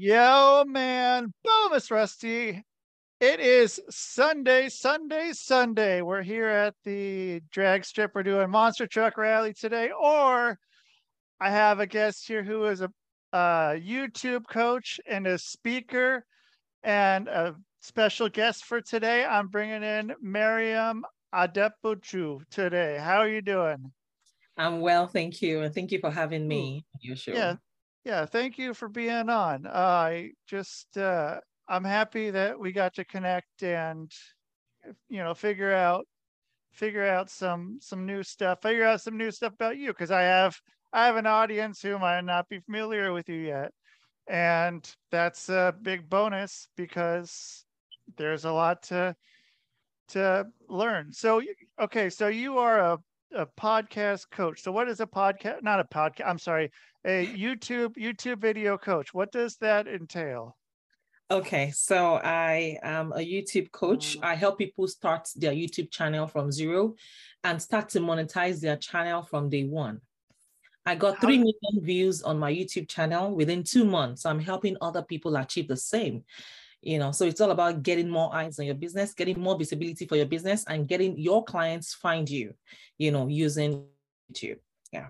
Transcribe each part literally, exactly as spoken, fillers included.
Yo, man. Boom, it's Rusty. It is Sunday, Sunday, Sunday. We're here at the drag strip. We're doing Monster Truck Rally today. Or I have a guest here who is a, a YouTube coach and a speaker and a special guest for today. I'm bringing in Mariam Adepoju today. How are you doing? I'm well, thank you. And thank you for having me. You sure? Yeah. Yeah, thank you for being on. Uh, I just, uh, I'm happy that we got to connect and, you know, figure out, figure out some, some new stuff, figure out some new stuff about you. Cause I have, I have an audience who might not be familiar with you yet. And that's a big bonus because there's a lot to, to learn. So, okay. So you are a, a podcast coach. So what is a podcast? Not a podcast. I'm sorry. A YouTube YouTube video coach. What does that entail? Okay, so I am a YouTube coach. I help people start their YouTube channel from zero and start to monetize their channel from day one. I got three million views on my YouTube channel within two months. I'm helping other people achieve the same. You know, so it's all about getting more eyes on your business, getting more visibility for your business, and getting your clients find you, you know, using YouTube. Yeah.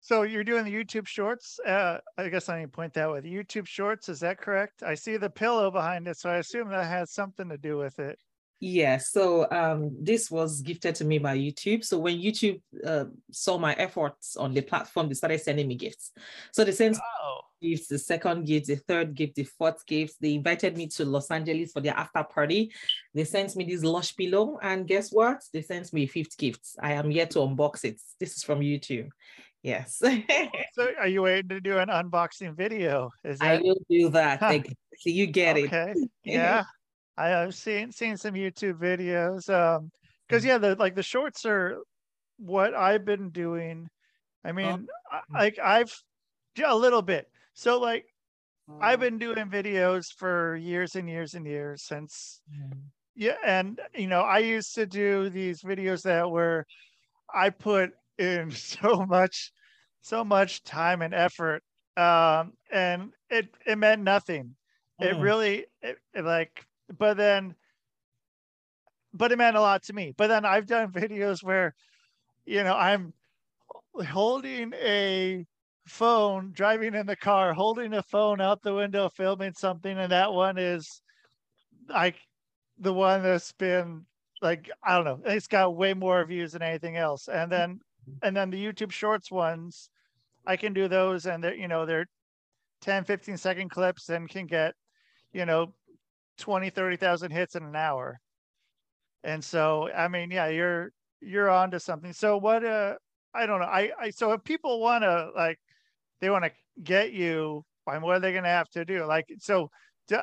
So you're doing the YouTube shorts. Uh, I guess I need to point that with YouTube shorts. Is that correct? I see the pillow behind it. So I assume that has something to do with it. Yeah. So um, this was gifted to me by YouTube. So when YouTube uh, saw my efforts on the platform, they started sending me gifts. So they sent oh. gifts, the second gift, the third gift, the fourth gift. They invited me to Los Angeles for their after party. They sent me this lush pillow. And guess what? They sent me a fifth gift. I am yet to unbox it. This is from YouTube. Yes. So are you waiting to do an unboxing video? Is that... I will do that. Huh. So you get okay. it. Yeah. I have seen, seen some YouTube videos. Um, Cause yeah, the, like the shorts are what I've been doing. I mean, oh. like I've a little bit. So like oh. I've been doing videos for years and years and years since. Mm. Yeah. And, you know, I used to do these videos that were, I put in so much so much time and effort um and it it meant nothing. mm. it really it, it like but then but it meant a lot to me. But then I've done videos where, you know, I'm holding a phone, driving in the car, holding a phone out the window, filming something, and that one is like the one that's been like, I don't know, it's got way more views than anything else. And then And then the YouTube shorts ones, I can do those, and they're, you know, they're ten, fifteen second clips and can get, you know, twenty, thirty thousand hits in an hour. And so, I mean, yeah, you're, you're onto something. So what, uh, I don't know. I, I, so if people want to, like, they want to get you, I mean, what are they going to have to do? Like, so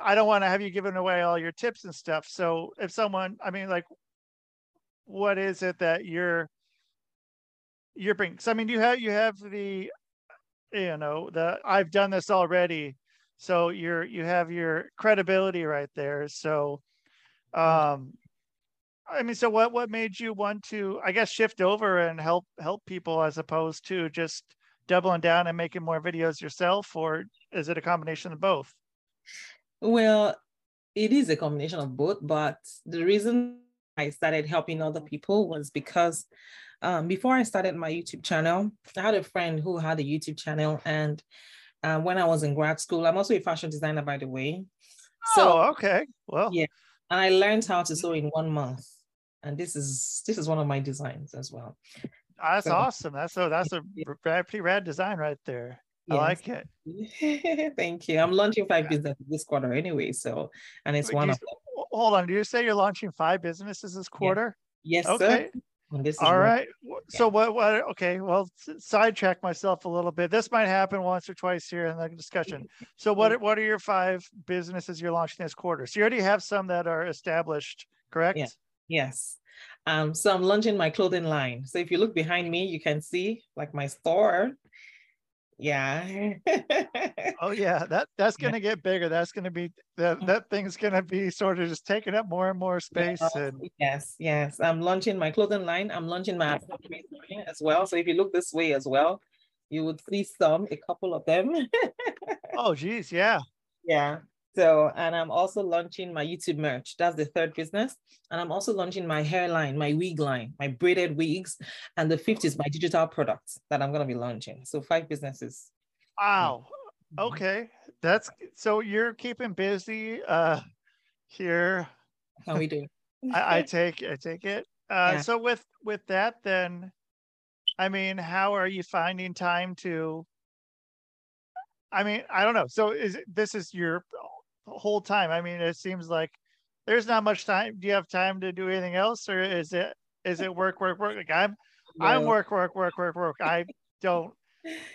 I don't want to have you giving away all your tips and stuff. So if someone, I mean, like, what is it that you're, Your brinks. I mean, you have you have the, you know, the I've done this already. So you're you have your credibility right there. So, um, I mean, so what what made you want to, I guess, shift over and help help people as opposed to just doubling down and making more videos yourself, or is it a combination of both? Well, it is a combination of both, but the reason I started helping other people was because um, before I started my YouTube channel, I had a friend who had a YouTube channel. And uh, when I was in grad school, I'm also a fashion designer, by the way. So, oh, okay. Well, yeah. And I learned how to sew in one month. And this is, this is one of my designs as well. That's so awesome. That's a, that's a pretty rad design right there. I yes. like it. Thank you. I'm launching five yeah. businesses this quarter anyway. So, and it's Wait, one of them. Hold on. Did you say you're launching five businesses this quarter? Yeah. Yes, okay. sir. And this is All right. Yeah. So what, what, okay. Well, sidetrack myself a little bit. This might happen once or twice here in the discussion. So what, what are your five businesses you're launching this quarter? So you already have some that are established, correct? Yeah. Yes. Um, so I'm launching my clothing line. So if you look behind me, you can see like my store. Yeah. oh yeah, that that's gonna get bigger. That's gonna be that that thing's gonna be sort of just taking up more and more space. Yeah. And... Yes, yes. I'm launching my clothing line. I'm launching my accessories line as well. So if you look this way as well, you would see some, a couple of them. Oh, geez. Yeah. Yeah. So, and I'm also launching my YouTube merch. That's the third business. And I'm also launching my hairline, my wig line, my braided wigs. And the fifth is my digital products that I'm going to be launching. So five businesses. Wow. Okay. That's, so you're keeping busy uh, here. How we do. I, I take, I take it. Uh, yeah. So with, with that, then, I mean, how are you finding time to, I mean, I don't know. So is this is your whole time? I mean, it seems like there's not much time. Do you have time to do anything else, or is it is it work, work, work? Like I'm, no. I'm work, work, work, work, work. I don't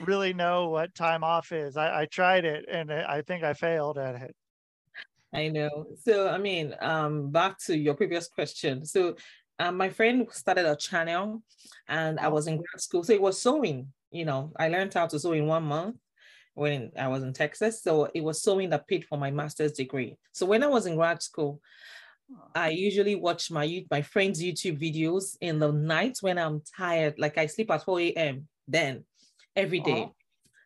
really know what time off is. I, I tried it, and I think I failed at it. I know. So I mean, um, back to your previous question. So um, my friend started a channel, and I was in grad school, so it was sewing. You know, I learned how to sew in one month when I was in Texas. So it was sewing that paid for my master's degree. So when I was in grad school, I usually watch my my friends' YouTube videos in the night when I'm tired. Like I sleep at four a m then every day. Oh.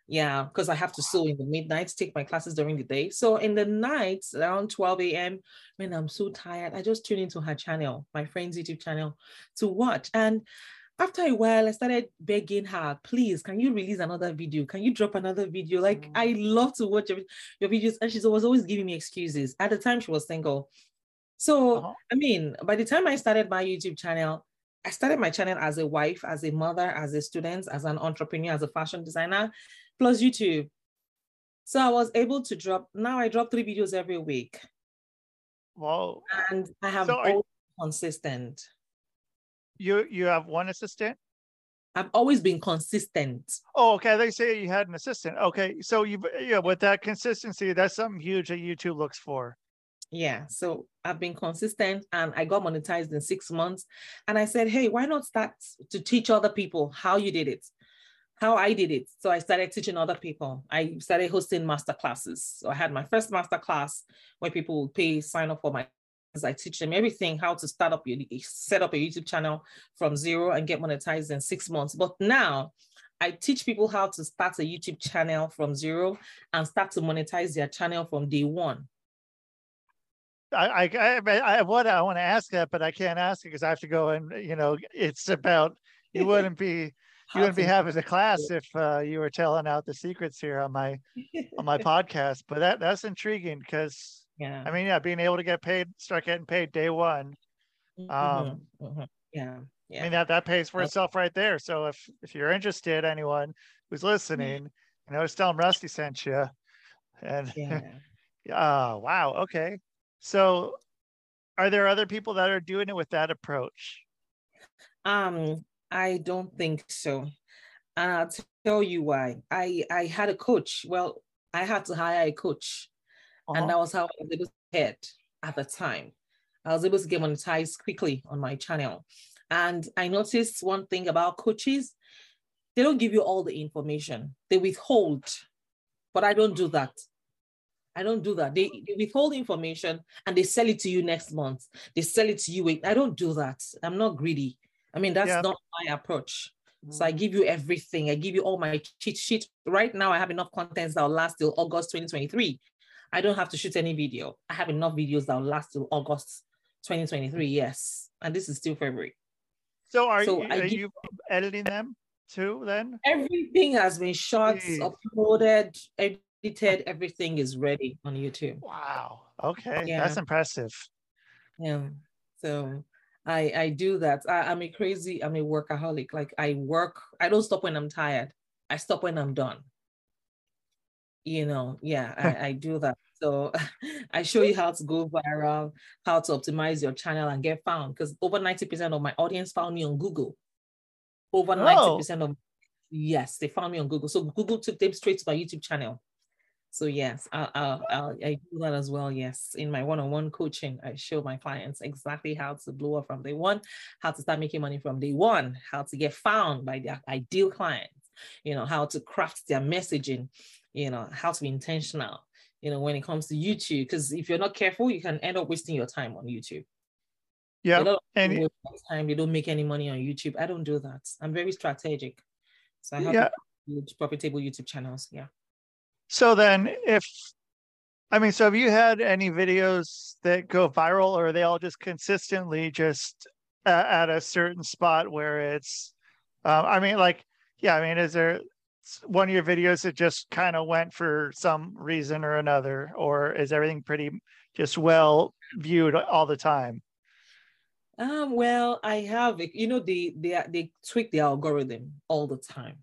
Yeah, because I have to sew in the midnight, take my classes during the day. So in the nights around twelve a m when I'm so tired, I just tune into her channel, my friend's YouTube channel, to watch. And after a while, I started begging her, please, can you release another video? Can you drop another video? Like, mm. I love to watch your, your videos. And she was always giving me excuses. At the time, she was single. So, uh-huh. I mean, by the time I started my YouTube channel, I started my channel as a wife, as a mother, as a student, as an entrepreneur, as a fashion designer, plus YouTube. So I was able to drop, now I drop three videos every week. Wow. And I have so always I- consistent. You you have one assistant? I've always been consistent. Oh, okay. They say you had an assistant. Okay. So you yeah, with that consistency, that's something huge that YouTube looks for. Yeah. So I've been consistent, and I got monetized in six months. And I said, hey, why not start to teach other people how you did it, how I did it. So I started teaching other people. I started hosting masterclasses. So I had my first masterclass where people would pay, sign up for my I teach them everything, how to start up, your, set up a YouTube channel from zero and get monetized in six months. But now I teach people how to start a YouTube channel from zero and start to monetize their channel from day one. I I I, I want I want to ask that, but I can't ask it because I have to go and, you know, it's about, you wouldn't be, you wouldn't be having a class if uh, you were telling out the secrets here on my, on my podcast. But that that's intriguing because, yeah, I mean, yeah, being able to get paid, start getting paid day one. Um, mm-hmm. Mm-hmm. Yeah, yeah. I mean, that, that pays for okay. itself right there. So if, if you're interested, anyone who's listening, mm-hmm. you know, just tell them Rusty sent you. And yeah. uh, wow. Okay. So are there other people that are doing it with that approach? Um, I don't think so. And I'll tell you why. I, I had a coach. Well, I had to hire a coach. Uh-huh. And that was how I was able to get at the time. I was able to get monetized quickly on my channel. And I noticed one thing about coaches, they don't give you all the information. They withhold, but I don't do that. I don't do that. They, they withhold information and they sell it to you next month. They sell it to you. I don't do that. I'm not greedy. I mean, that's yeah. not my approach. So I give you everything. I give you all my cheat sheet. Right now, I have enough contents that will last till August twenty twenty-three. I don't have to shoot any video. I have enough videos that will last till August twenty twenty-three. Yes. And this is still February. So are, so you, are give, you editing them too then? Everything has been shot, Jeez. uploaded, edited. Everything is ready on YouTube. Wow. Okay. Yeah. That's impressive. Yeah. So I, I do that. I, I'm a crazy, I'm a workaholic. Like I work, I don't stop when I'm tired. I stop when I'm done. You know, yeah, I, I do that. So I show you how to go viral, how to optimize your channel and get found. Because over ninety percent of my audience found me on Google. Over oh. ninety percent of, yes, they found me on Google. So Google took them straight to my YouTube channel. So yes, I, I, I, I do that as well. Yes, in my one-on-one coaching, I show my clients exactly how to blow up from day one, how to start making money from day one, how to get found by their ideal clients, you know, how to craft their messaging, you know, how to be intentional, you know, when it comes to YouTube, because if you're not careful, you can end up wasting your time on YouTube. Yeah. And waste time, you don't make any money on YouTube. I don't do that. I'm very strategic. So I have yeah. profitable YouTube channels. Yeah. So then if, I mean, so have you had any videos that go viral, or are they all just consistently just at, at a certain spot where it's, uh, I mean, like, yeah, I mean, is there one of your videos that just kind of went for some reason or another, or is everything pretty just well viewed all the time? Um, well, I have, you know, they, they, they tweak the algorithm all the time.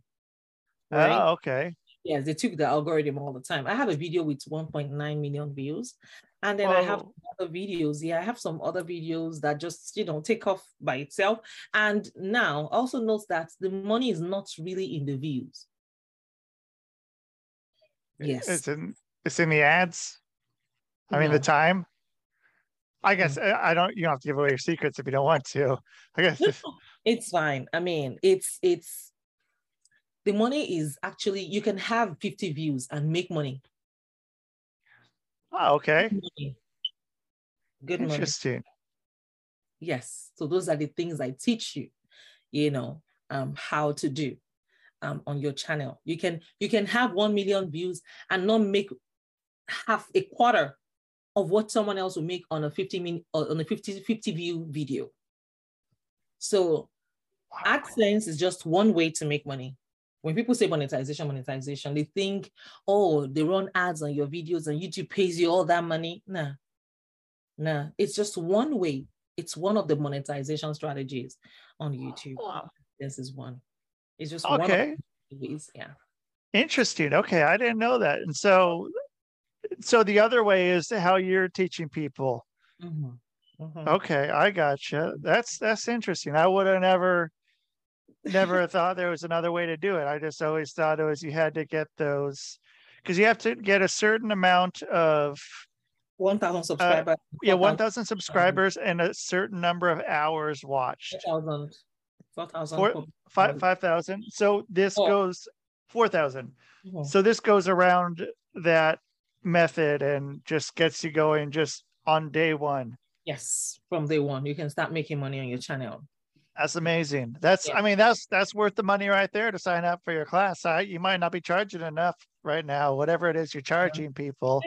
Right? Oh, okay. Yes, they took the algorithm all the time. I have a video with one point nine million views. And then oh. I have other videos. Yeah, I have some other videos that just, you know, take off by itself. And now also note that the money is not really in the views. Yes. It's in, it's in the ads. I no. mean, the time. I guess I don't, you don't have to give away your secrets if you don't want to. I guess if... it's fine. I mean, it's, it's, the money is actually, you can have fifty views and make money. Oh, okay. Good money. Good Interesting. Money. Yes. So those are the things I teach you, you know, um, how to do um, on your channel. You can, you can have one million views and not make half a quarter of what someone else will make on a fifty minute on a fifty view video. So wow. AdSense is just one way to make money. When people say monetization, monetization, they think, oh, they run ads on your videos and YouTube pays you all that money. Nah, nah, it's just one way. It's one of the monetization strategies on YouTube. Wow. This is one. It's just okay. one of the ways. Yeah. Interesting. Okay, I didn't know that. And so, so the other way is how you're teaching people. Mm-hmm. Mm-hmm. Okay, I gotcha. That's that's interesting. I would have never. Never thought there was another way to do it. I just always thought it was you had to get those, because you have to get a certain amount of one thousand subscribers. Uh, yeah, one thousand subscribers and a certain number of hours watched. four thousand. four thousand. five thousand. So this oh. goes four thousand. Mm-hmm. So this goes around that method and just gets you going just on day one. Yes, from day one. You can start making money on your channel. That's amazing. That's, yeah. I mean, that's, that's worth the money right there to sign up for your class. I, you might not be charging enough right now, whatever it is you're charging people.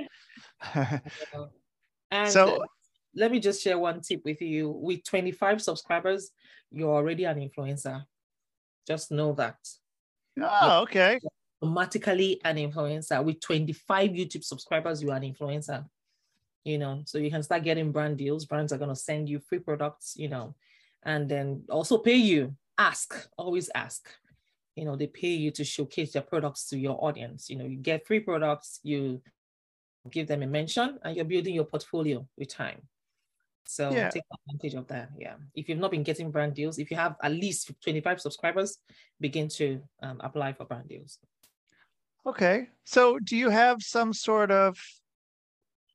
And so let me just share one tip with you. With twenty-five subscribers, you're already an influencer. Just know that. Oh, okay. You're automatically an influencer. With twenty-five YouTube subscribers, you're an influencer. You know, so you can start getting brand deals. Brands are going to send you free products, you know. And then also pay you, ask, always ask. You know, they pay you to showcase their products to your audience. You know, you get free products, you give them a mention, and you're building your portfolio with time. So yeah. take advantage of that, yeah. If you've not been getting brand deals, if you have at least twenty-five subscribers, begin to um, apply for brand deals. Okay, so do you have some sort of,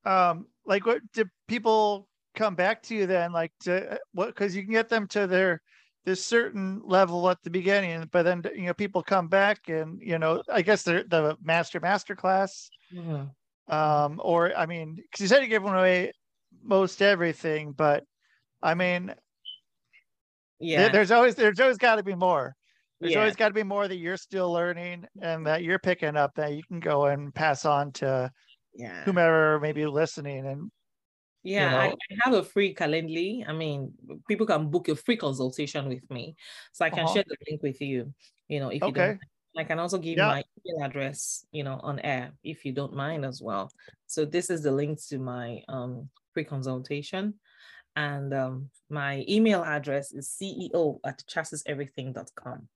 um, like what do people, come back to you then, like to what, because you can get them to their this certain level at the beginning, but then, you know, people come back and, you know, I guess the the master master class mm-hmm. um or I mean, because you said you give away most everything, but I mean, yeah, there, there's always there's always got to be more there's yeah. always got to be more that you're still learning and that you're picking up that you can go and pass on to yeah. whomever may be listening. And yeah, you know. I, I have a free Calendly. I mean, people can book a free consultation with me. So I can uh-huh. share the link with you, you know, if okay. you don't mind. I can also give yeah. my email address, you know, on air, if you don't mind as well. So this is the link to my um, free consultation. And um, my email address is C E O at chassis everything dot com.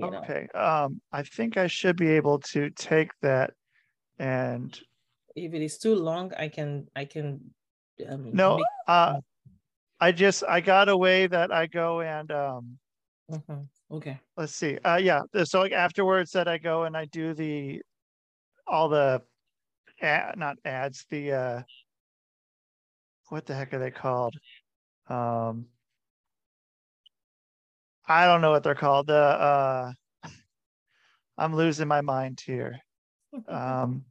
Okay. Um, I think I should be able to take that and... If it is too long, I can, I can. Um, no, make... uh, I just, I got a way that I go and, um, mm-hmm. okay. Let's see. Uh, yeah. So like afterwards that I go and I do the, all the, ad, not ads, the, uh, what the heck are they called? Um, I don't know what they're called. The, uh, I'm losing my mind here. Um,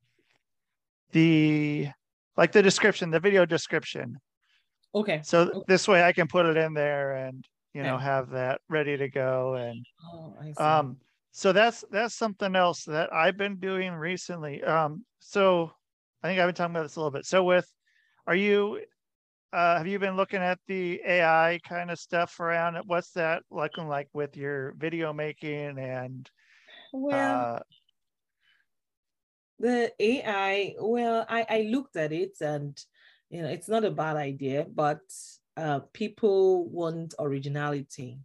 the like the description, the video description. Okay. So th okay. this way I can put it in there and, you know, okay. have that ready to go. And oh, I see. um So that's that's something else that I've been doing recently. Um, so I think I've been talking about this a little bit. So with, are you, uh, have you been looking at the A I kind of stuff around it? What's that looking like with your video making and? Well, uh, the A I, well, I, I looked at it and, you know, it's not a bad idea, but uh, people want originality.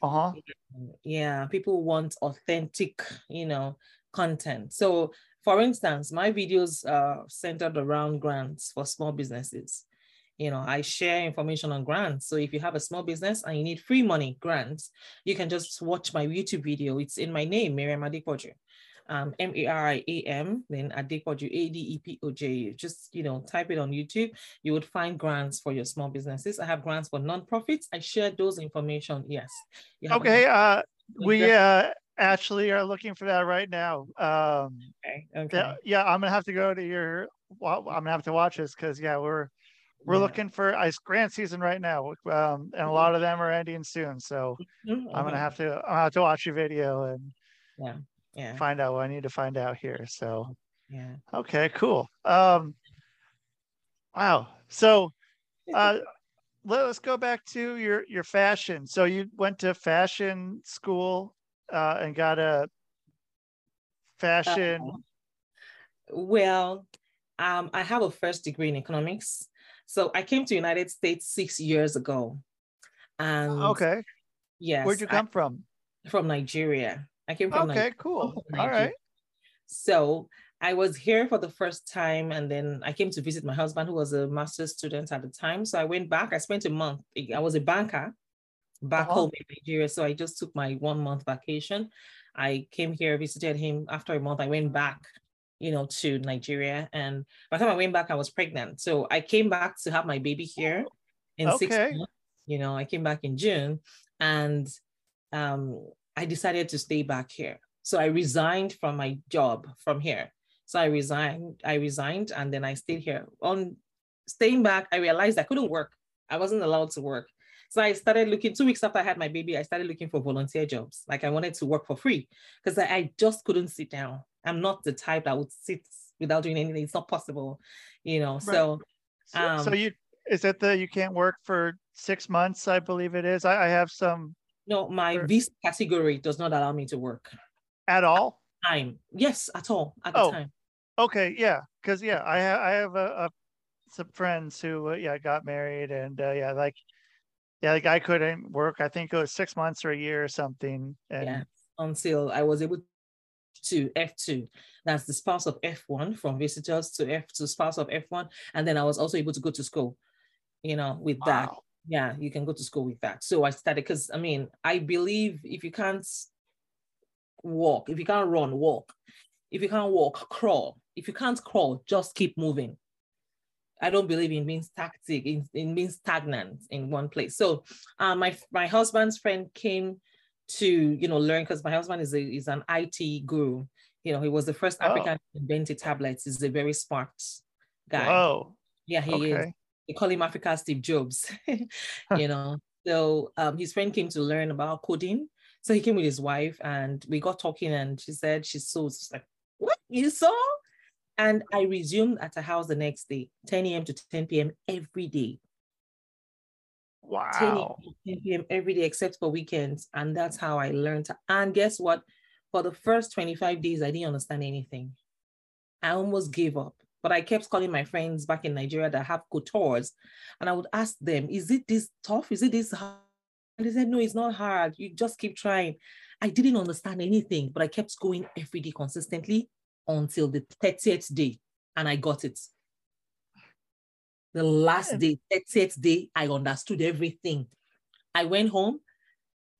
Uh-huh. Yeah, people want authentic, you know, content. So, for instance, my videos are centered around grants for small businesses. You know, I share information on grants. So if you have a small business and you need free money grants, you can just watch my YouTube video. It's in my name, Mariam Adepoju, um, M A R I A M, then Adepoju, A D E P O J U. Just, you know, type it on YouTube. You would find grants for your small businesses. I have grants for nonprofits. I share those information. Yes. Okay. Uh, we uh, actually are looking for that right now. Um, okay. Okay. Th- yeah, I'm gonna have to go to your. Well, I'm gonna have to watch this because yeah, we're. We're yeah. looking for ice grant season right now, um, and a lot of them are ending soon. So mm-hmm. I'm gonna have to I'll have to watch your video and yeah, yeah, find out what I need to find out here. So yeah, okay, cool. Um, wow. So uh, let, let's go back to your your fashion. So you went to fashion school uh, and got a fashion. Uh, well, um, I have a first degree in economics. So I came to United States six years ago. And okay. Yes. Where'd you come I, from? From Nigeria. I came from okay, Nigeria. Cool. From All right. So I was here for the first time. And then I came to visit my husband, who was a master's student at the time. So I went back. I spent a month. I was a banker back uh-huh. home in Nigeria. So I just took my one month vacation. I came here, visited him. After a month, I went back, you know, to Nigeria. And by the time I went back, I was pregnant. So I came back to have my baby here in okay. six months. You know, I came back in June and um, I decided to stay back here. So I resigned from my job from here. So I resigned, I resigned and then I stayed here. On staying back, I realized I couldn't work. I wasn't allowed to work. So I started looking, two weeks after I had my baby, I started looking for volunteer jobs. Like I wanted to work for free because I, I just couldn't sit down. I'm not the type that would sit without doing anything. It's not possible, you know. Right. So, um, so you is it the you can't work for six months? I believe it is. I, I have some. No, my visa category does not allow me to work at all. At time, yes, at all at oh, the time. Okay, yeah, because yeah, I have I have a, a some friends who uh, yeah got married and uh, yeah like yeah like I couldn't work. I think it was six months or a year or something. And yeah, until I was able to. To F two, that's the spouse of F one, from visitors to F to spouse of F one, and then I was also able to go to school, you know, with wow. that. Yeah, you can go to school with that. So I started because I mean I believe if you can't walk, if you can't run, walk. If you can't walk, crawl. If you can't crawl, just keep moving. I don't believe in being static, in, in being stagnant in one place. So uh, my my husband's friend came to, you know, learn, because my husband is a, is an I T guru. You know, he was the first African oh. to invent a tablet. He's a very smart guy. Oh, yeah, he okay. is. They call him Africa's Steve Jobs. You know, so um, his friend came to learn about coding. So he came with his wife, and we got talking, and she said she saw. She's like, "What you saw?" And I resumed at her house the next day, ten a.m. to ten p.m. every day. Wow. ten p.m. every day except for weekends. And that's how I learned. To, and guess what? For the first twenty-five days, I didn't understand anything. I almost gave up. But I kept calling my friends back in Nigeria that have coutures. And I would ask them, is it this tough? Is it this hard? And they said, no, it's not hard. You just keep trying. I didn't understand anything, but I kept going every day consistently until the thirtieth day. And I got it. The last day, thirtieth day, I understood everything. I went home.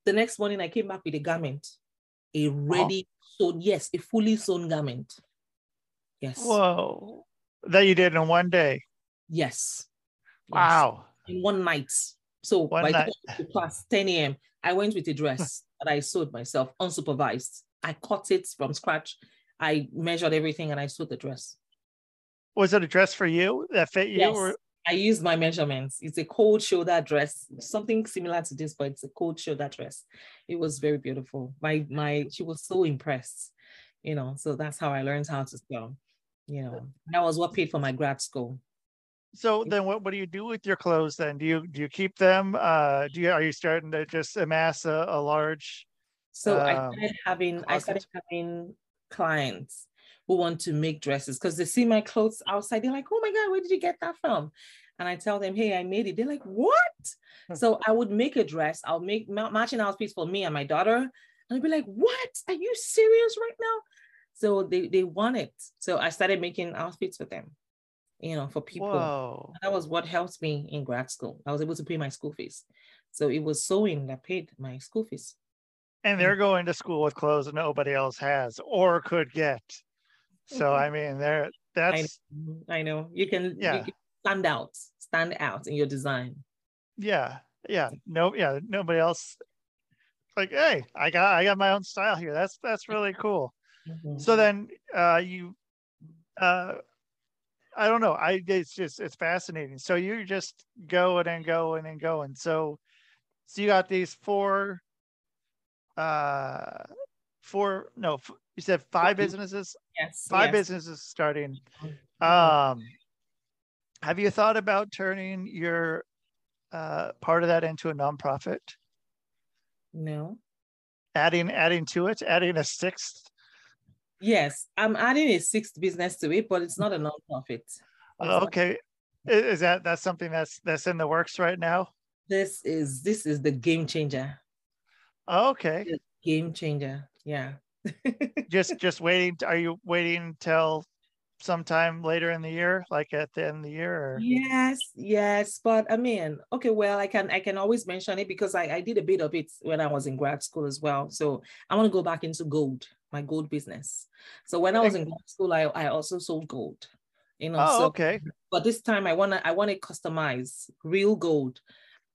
The next morning, I came back with a garment, a ready sewn, oh. yes, a fully sewn garment. Yes. Whoa. That you did in one day. Yes. Wow. Yes. In one night. So one by night. The class, ten a.m., I went with a dress that I sewed myself, unsupervised. I cut it from scratch. I measured everything and I sewed the dress. Was it a dress for you that fit you? Yes, or? I used my measurements. It's a cold shoulder dress, something similar to this, but it's a cold shoulder dress. It was very beautiful. My, my, she was so impressed, you know, so that's how I learned how to sew, you know, that was what paid for my grad school. So then what, what do you do with your clothes then? Do you, do you keep them? Uh, do you, are you starting to just amass a, a large? So um, I started having, closet. I started having clients who want to make dresses because they see my clothes outside. They're like, oh my God, where did you get that from? And I tell them, hey, I made it. They're like, what? Mm-hmm. So I would make a dress. I'll make matching outfits for me and my daughter. And I'd be like, what? Are you serious right now? So they, they want it. So I started making outfits for them, you know, for people. Whoa. That was what helped me in grad school. I was able to pay my school fees. So it was sewing that paid my school fees. And they're going to school with clothes that nobody else has or could get. So, I mean, there that's... I know. I know. You can, yeah. you can stand out, stand out in your design. Yeah. Yeah. No, yeah. Nobody else. Like, hey, I got, I got my own style here. That's, that's really cool. Mm-hmm. So then uh, you, uh, I don't know. I, it's just, it's fascinating. So you just going and going and going. So, so you got these four, uh, four, no, you said five businesses? Yes. Five yes. businesses starting. Um, have you thought about turning your uh, part of that into a nonprofit? No. Adding adding to it? Adding a sixth? Yes. I'm adding a sixth business to it, but it's not a nonprofit. Uh, okay. Not- is that that's something that's that's in the works right now? This is this is the game changer. Okay. The game changer. Yeah. just just waiting to, are you waiting till sometime later in the year, like at the end of the year or? yes yes but I mean, okay, well, I can I can always mention it because I, I did a bit of it when I was in grad school as well. So I want to go back into gold, my gold business. So when I was in grad school, I, I also sold gold, you know. Oh, so, okay, but this time I want to I want to customize real gold,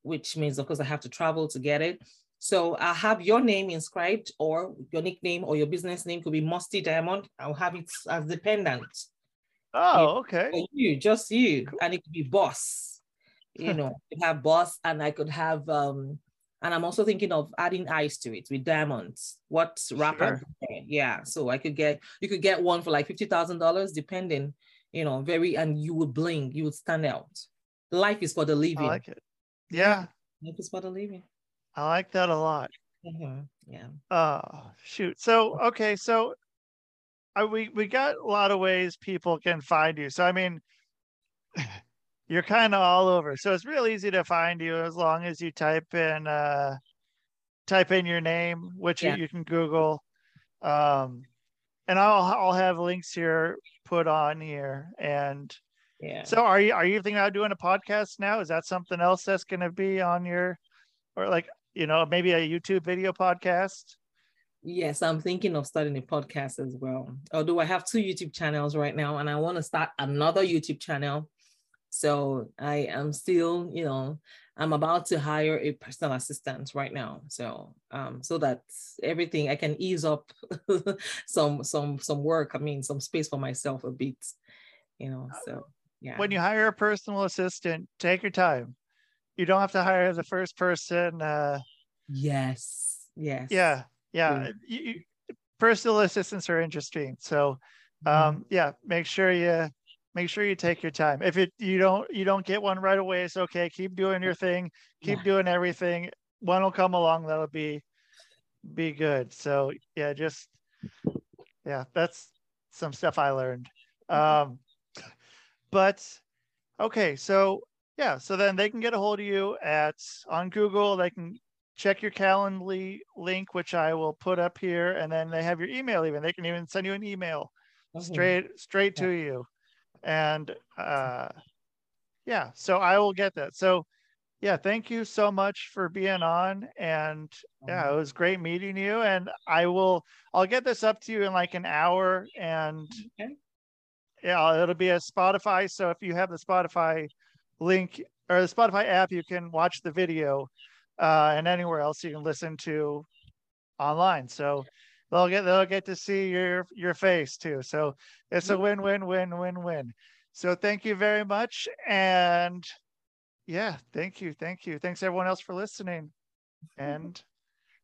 which means of course I have to travel to get it. So I'll have your name inscribed, or your nickname or your business name could be Musty Diamond. I'll have it as the pendant. Oh, okay. For you, just you. Cool. And it could be Boss. You know, I could have Boss, and I could have, um, and I'm also thinking of adding eyes to it with diamonds. What wrapper? Sure. Yeah. So I could get, you could get one for like fifty thousand dollars depending, you know, very, and you would bling, you would stand out. Life is for the living. I like it. Yeah. Life is for the living. I like that a lot. Mm-hmm. Yeah. Oh, shoot. So, okay. So uh, we, we got a lot of ways people can find you. So, I mean, you're kind of all over. So it's real easy to find you as long as you type in, uh, type in your name, which yeah. you, you can Google. Um, and I'll, I'll have links here put on here. And yeah. So are you, are you thinking about doing a podcast now? Is that something else that's going to be on your, or like, you know, maybe a YouTube video podcast? Yes, I'm thinking of starting a podcast as well. Although I have two YouTube channels right now, and I want to start another YouTube channel. So I am still, you know, I'm about to hire a personal assistant right now. So, um, so that everything, I can ease up some, some, some work. I mean, some space for myself a bit, you know, so yeah. When you hire a personal assistant, take your time. You don't have to hire the first person. Uh, yes. Yes. Yeah. Yeah. yeah. You, you, personal assistants are interesting. So, um, mm-hmm. yeah, make sure you make sure you take your time. If it you don't you don't get one right away, it's okay. Keep doing your thing. Keep yeah. doing everything. One will come along. That'll be be good. So yeah, just yeah, that's some stuff I learned. Um, but okay, so. Yeah, so then they can get a hold of you at on Google. They can check your Calendly link, which I will put up here, and then they have your email even. They can even send you an email mm-hmm. straight straight yeah. to you. And uh, yeah, so I will get that. So yeah, thank you so much for being on. And yeah, it was great meeting you. And I will I'll get this up to you in like an hour, and okay. yeah, it'll be a Spotify. So if you have the Spotify link or the Spotify app, you can watch the video, uh, and anywhere else you can listen to online. So they'll get they'll get to see your your face too. So it's a win win win win win. So thank you very much. And yeah, thank you. Thank you. Thanks everyone else for listening. And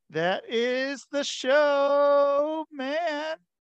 that is the show, man.